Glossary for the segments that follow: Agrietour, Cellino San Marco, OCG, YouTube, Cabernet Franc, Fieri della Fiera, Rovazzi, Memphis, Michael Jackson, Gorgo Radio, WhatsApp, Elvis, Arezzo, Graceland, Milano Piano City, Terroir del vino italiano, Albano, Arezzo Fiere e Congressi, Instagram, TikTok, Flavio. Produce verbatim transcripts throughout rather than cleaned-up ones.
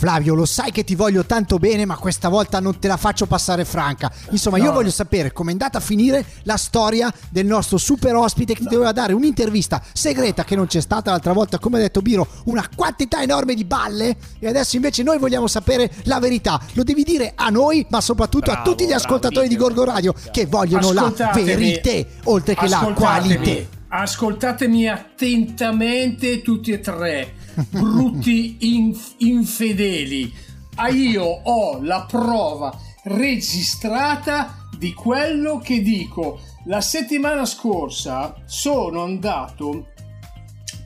Flavio, lo sai che ti voglio tanto bene, ma questa volta non te la faccio passare franca. Insomma, no. io voglio sapere com'è andata a finire la storia del nostro super ospite che no. doveva dare un'intervista segreta che non c'è stata l'altra volta, come ha detto Biro, una quantità enorme di balle, e adesso invece noi vogliamo sapere la verità. Lo devi dire a noi, ma soprattutto bravo, a tutti gli ascoltatori bravo, di Gorgo Radio che vogliono la verità, oltre che la qualità. Ascoltatemi attentamente tutti e tre, brutti inf- infedeli. Ah, io ho la prova registrata di quello che dico. La settimana scorsa sono andato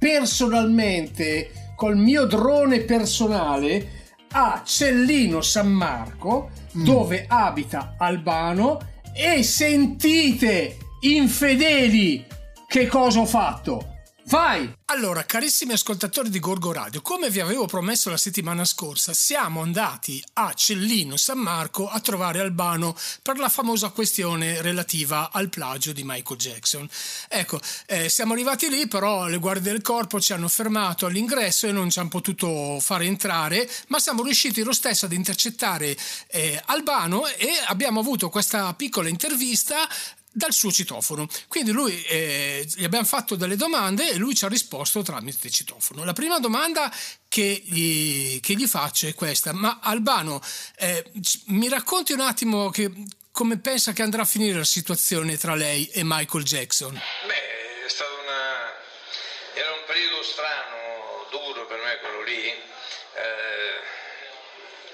personalmente col mio drone personale a Cellino San Marco, mm. dove abita Albano, e sentite, infedeli, che cosa ho fatto? Vai! Allora, carissimi ascoltatori di Gorgo Radio, come vi avevo promesso la settimana scorsa, siamo andati a Cellino San Marco a trovare Albano per la famosa questione relativa al plagio di Michael Jackson. Ecco, eh, siamo arrivati lì, però le guardie del corpo ci hanno fermato all'ingresso e non ci hanno potuto fare entrare, ma siamo riusciti lo stesso ad intercettare eh, Albano e abbiamo avuto questa piccola intervista dal suo citofono. Quindi lui eh, gli abbiamo fatto delle domande e lui ci ha risposto tramite citofono. La prima domanda che gli, che gli faccio è questa: ma Albano, eh, mi racconti un attimo che, come pensa che andrà a finire la situazione tra lei e Michael Jackson? Beh, è stato una... era un periodo strano, duro per me quello lì, eh...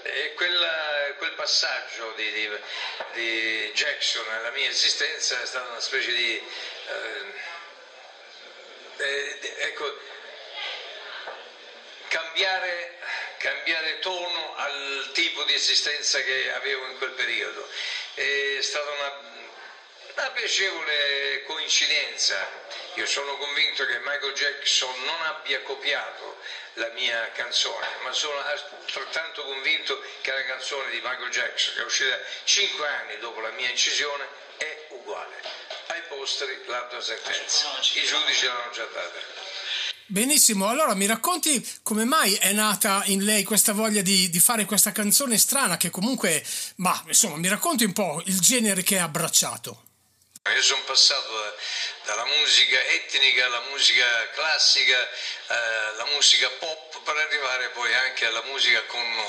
E quella, quel passaggio di, di, di Jackson alla mia esistenza è stata una specie di, eh, eh, di ecco, cambiare, cambiare tono al tipo di esistenza che avevo in quel periodo. È stata una, una piacevole coincidenza. Io sono convinto che Michael Jackson non abbia copiato la mia canzone, ma sono altrettanto convinto che la canzone di Michael Jackson, che è uscita cinque anni dopo la mia incisione, è uguale. Ai posteri l'altra sentenza, i giudici l'hanno già data. Benissimo, allora mi racconti come mai è nata in lei questa voglia di, di fare questa canzone strana che comunque, ma insomma, mi racconti un po' il genere che ha abbracciato. Io sono passato da, dalla musica etnica alla musica classica, eh, alla musica pop, per arrivare poi anche alla musica con eh,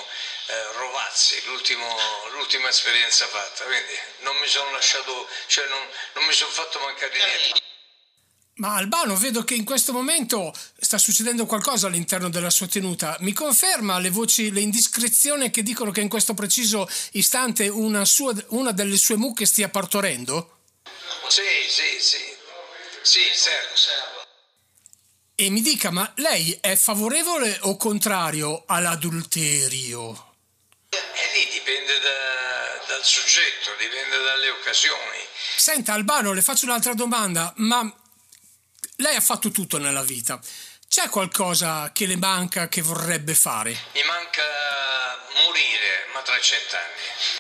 Rovazzi, l'ultima esperienza fatta, quindi non mi sono lasciato, cioè non, non mi sono fatto mancare niente. Ma Albano, vedo che in questo momento sta succedendo qualcosa all'interno della sua tenuta. Mi conferma le voci, le indiscrezioni che dicono che in questo preciso istante una, sua, una delle sue mucche stia partorendo? Sì, sì, sì, sì, servo, servo. E mi dica, ma lei è favorevole o contrario all'adulterio? E lì dipende da, dal soggetto, dipende dalle occasioni. Senta Albano, le faccio un'altra domanda, ma lei ha fatto tutto nella vita. C'è qualcosa che le manca, che vorrebbe fare? Mi manca morire, ma tra cent'anni.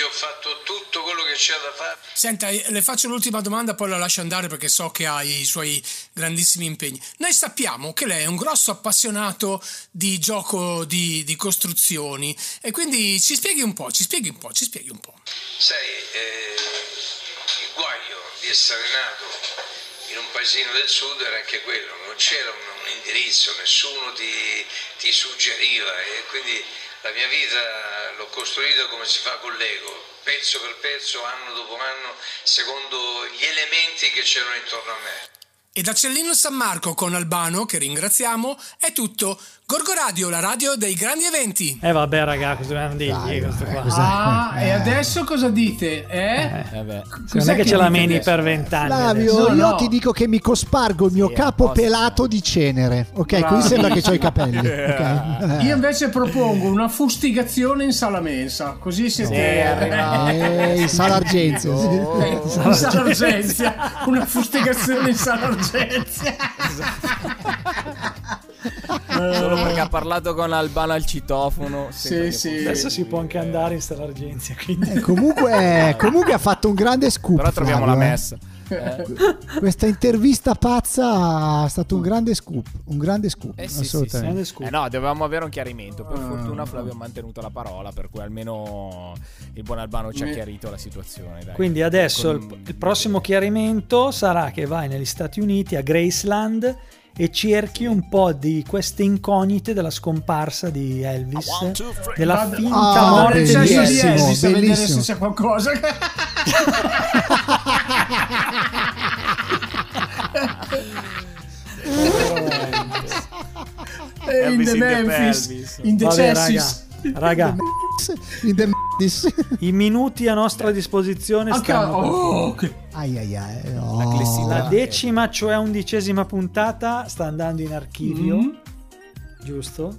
Io ho fatto tutto quello che c'è da fare. Senta, le faccio l'ultima domanda, poi la lascio andare perché so che ha i suoi grandissimi impegni. Noi sappiamo che lei è un grosso appassionato di gioco di, di costruzioni, e quindi ci spieghi un po', ci spieghi un po', ci spieghi un po'. Sai, eh, il guaio di essere nato in un paesino del sud era anche quello, non c'era un, un indirizzo, nessuno ti, ti suggeriva, e quindi la mia vita l'ho costruita come si fa con l'ego, pezzo per pezzo, anno dopo anno, secondo gli elementi che c'erano intorno a me. E da Cellino San Marco con Albano, che ringraziamo, è tutto. Gorgo Radio, la radio dei grandi eventi. Eh vabbè raga, cosa dobbiamo dirgli? Ah, eh. E adesso cosa dite? Eh? Eh, vabbè. Non è che, che ce la meni adesso per vent'anni. Flavio, no, io no. ti dico che mi cospargo il mio sì, capo pelato di cenere. Ok, bravo. Così sembra che c'ho i capelli. Yeah. Okay. Io invece propongo una fustigazione in sala mensa. Così siete... Yeah. Eh, in sala argenzia. Oh. Eh, in sala argenzia. Una fustigazione in sala argenzia. Solo perché ha parlato con Albano al citofono. Sì, sì. Adesso si può anche andare in sala argenzia, quindi. Eh, comunque, comunque ha fatto un grande scoop. Però troviamo Flavio, la messa eh. eh. Questa intervista pazza è stato un grande scoop, un grande scoop, eh sì, assolutamente. Sì, sì. Grande scoop. Eh no, dovevamo avere un chiarimento. Per fortuna Flavio ha mantenuto la parola, per cui almeno il buon Albano ci ha chiarito la situazione. Dai. Quindi adesso il, un... il prossimo chiarimento sarà che vai negli Stati Uniti a Graceland e cerchi un po' di queste incognite della scomparsa di Elvis, della finta oh, morte di Elvis, a vedere se c'è qualcosa. Elvis in the Memphis, in the Cessis, raga, in the Memphis. I minuti a nostra disposizione okay. stanno oh, okay. ai, ai, ai. Oh. La, la decima, cioè undicesima puntata sta andando in archivio, mm. giusto?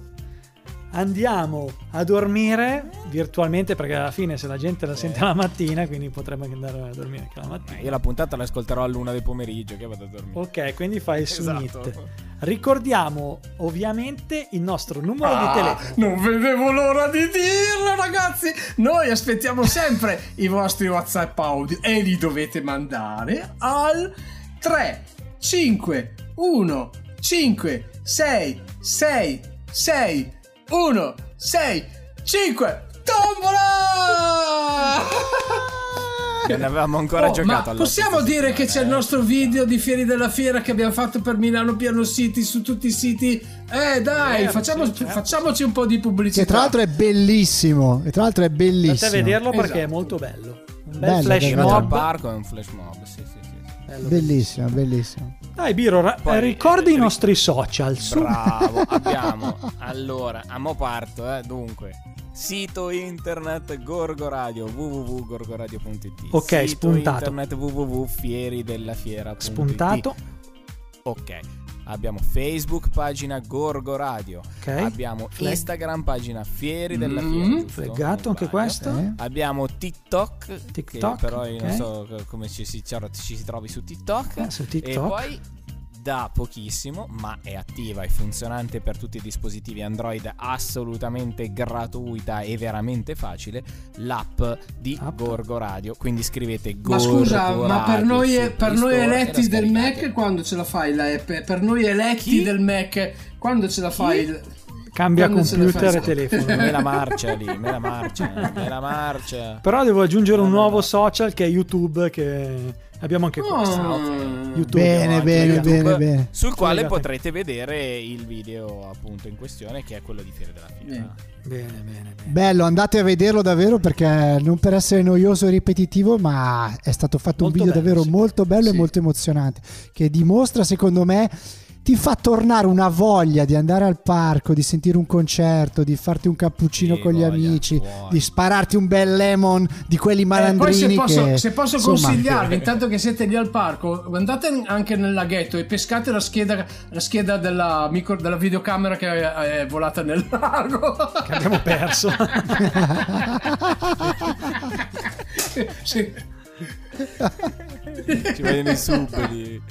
Andiamo a dormire virtualmente, perché alla fine se la gente la sente eh. la mattina, quindi potremmo anche andare a dormire anche la mattina. Io la puntata la ascolterò all'una del pomeriggio, che vado a dormire. Ok, quindi fai il esatto. summit. Ricordiamo ovviamente il nostro numero ah, di telefono. Non vedevo l'ora di dirlo, ragazzi. Noi aspettiamo sempre i vostri WhatsApp audio e li dovete mandare al tre cinque uno cinque sei sei sei sei uno sei cinque. Tombola! Non avevamo ancora oh, giocato. Ma possiamo dire che c'è il nostro video di Fieri della Fiera che abbiamo fatto per Milano Piano City su tutti i siti? Eh dai, eh, facciamo, certo. facciamoci un po' di pubblicità. Che tra l'altro è bellissimo. E tra l'altro è bellissimo. Andate a vederlo perché esatto. è molto bello. Un bel flash mob. Parco è un flash mob. Sì, sì, sì. Bello, bellissimo, bellissimo. Dai Biro, ra- Poi, ricordi eh, i nostri ric- social. Su. Bravo, abbiamo. Allora, a mo parto, eh, dunque. Sito internet Gorgo Radio, w w w punto gorgoradio punto i t. Ok, sito spuntato. Internet w w w punto fieri della fiera punto i t. Spuntato. Ok. Abbiamo Facebook, pagina Gorgo Radio. Okay. Abbiamo Instagram, pagina Fieri della Fiera. Fregato anche questo. Eh. Abbiamo TikTok. TikTok. Però io okay. non so come ci si, ci si trovi su TikTok. Eh, su TikTok. E poi da pochissimo, ma è attiva e funzionante per tutti i dispositivi Android, assolutamente gratuita e veramente facile, l'app di App. Gorgo Radio. Quindi scrivete Gorgo Radio. Ma scusa, Radio ma per noi, è, per noi eletti del Mac quando ce la fai la app? Per noi eletti Chi? del Mac quando ce la fai il... Cambia quando computer e telefono. Me la marcia lì, me la marcia, me la marcia. Però devo aggiungere un nuovo social che è YouTube, che... abbiamo anche questo oh, YouTube, bene, bene, YouTube, bene, bene. sul quale Legate. potrete vedere il video appunto in questione, che è quello di Fieri della Fiera. Bene. Bene, bene, bene. Bello, andate a vederlo davvero, perché non per essere noioso e ripetitivo, ma è stato fatto molto un video bello, davvero sì. molto bello sì. e molto emozionante, che dimostra, secondo me, ti fa tornare una voglia di andare al parco, di sentire un concerto, di farti un cappuccino sì, con gli amici, buona. di spararti un bel lemon di quelli malandrini. Eh, poi se posso, che, se posso insomma, consigliarvi, intanto che siete lì al parco, andate anche nel laghetto e pescate la scheda, la scheda della, micro, della videocamera che è volata nel lago. Che abbiamo perso. sì. Ci vogliono i suboli.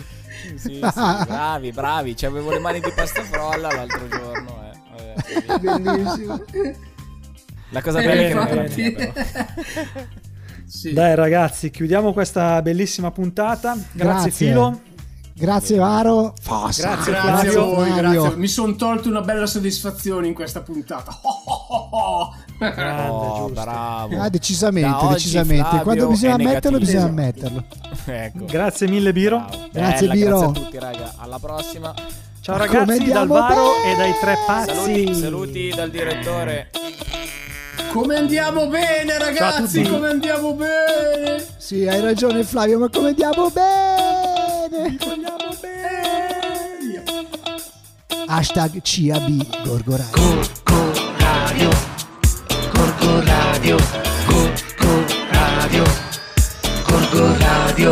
Sì, sì, bravi, bravi. Ci avevo le mani di pasta frolla l'altro giorno. Eh. Vabbè, bellissimo. La cosa bella è che non era sì. Dai, ragazzi, chiudiamo questa bellissima puntata. Grazie, grazie. Filo. Grazie Varo. Forza. Grazie, grazie a voi, grazie. Mi sono tolto una bella soddisfazione in questa puntata. Oh, oh, oh, oh. Grande, oh, bravo. Ah, decisamente, decisamente. Quando bisogna ammetterlo, bisogna ammetterlo. Ecco. Grazie mille Biro. Bravo. Grazie Bella, Biro. Grazie a tutti, raga. Alla prossima. Ciao ragazzi, dal Varo bene. e dai tre pazzi. Saluti, saluti dal direttore. Come andiamo bene, ragazzi? Come andiamo bene? Sì, hai ragione Flavio, ma come andiamo bene? Vogliamo bene. Hashtag C A B Gorgo Radio. Gorgo Radio. Gorgo Radio. Gorgo Radio. Gorgo Radio.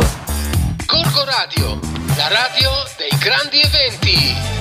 Gorgo Radio. La radio dei grandi eventi.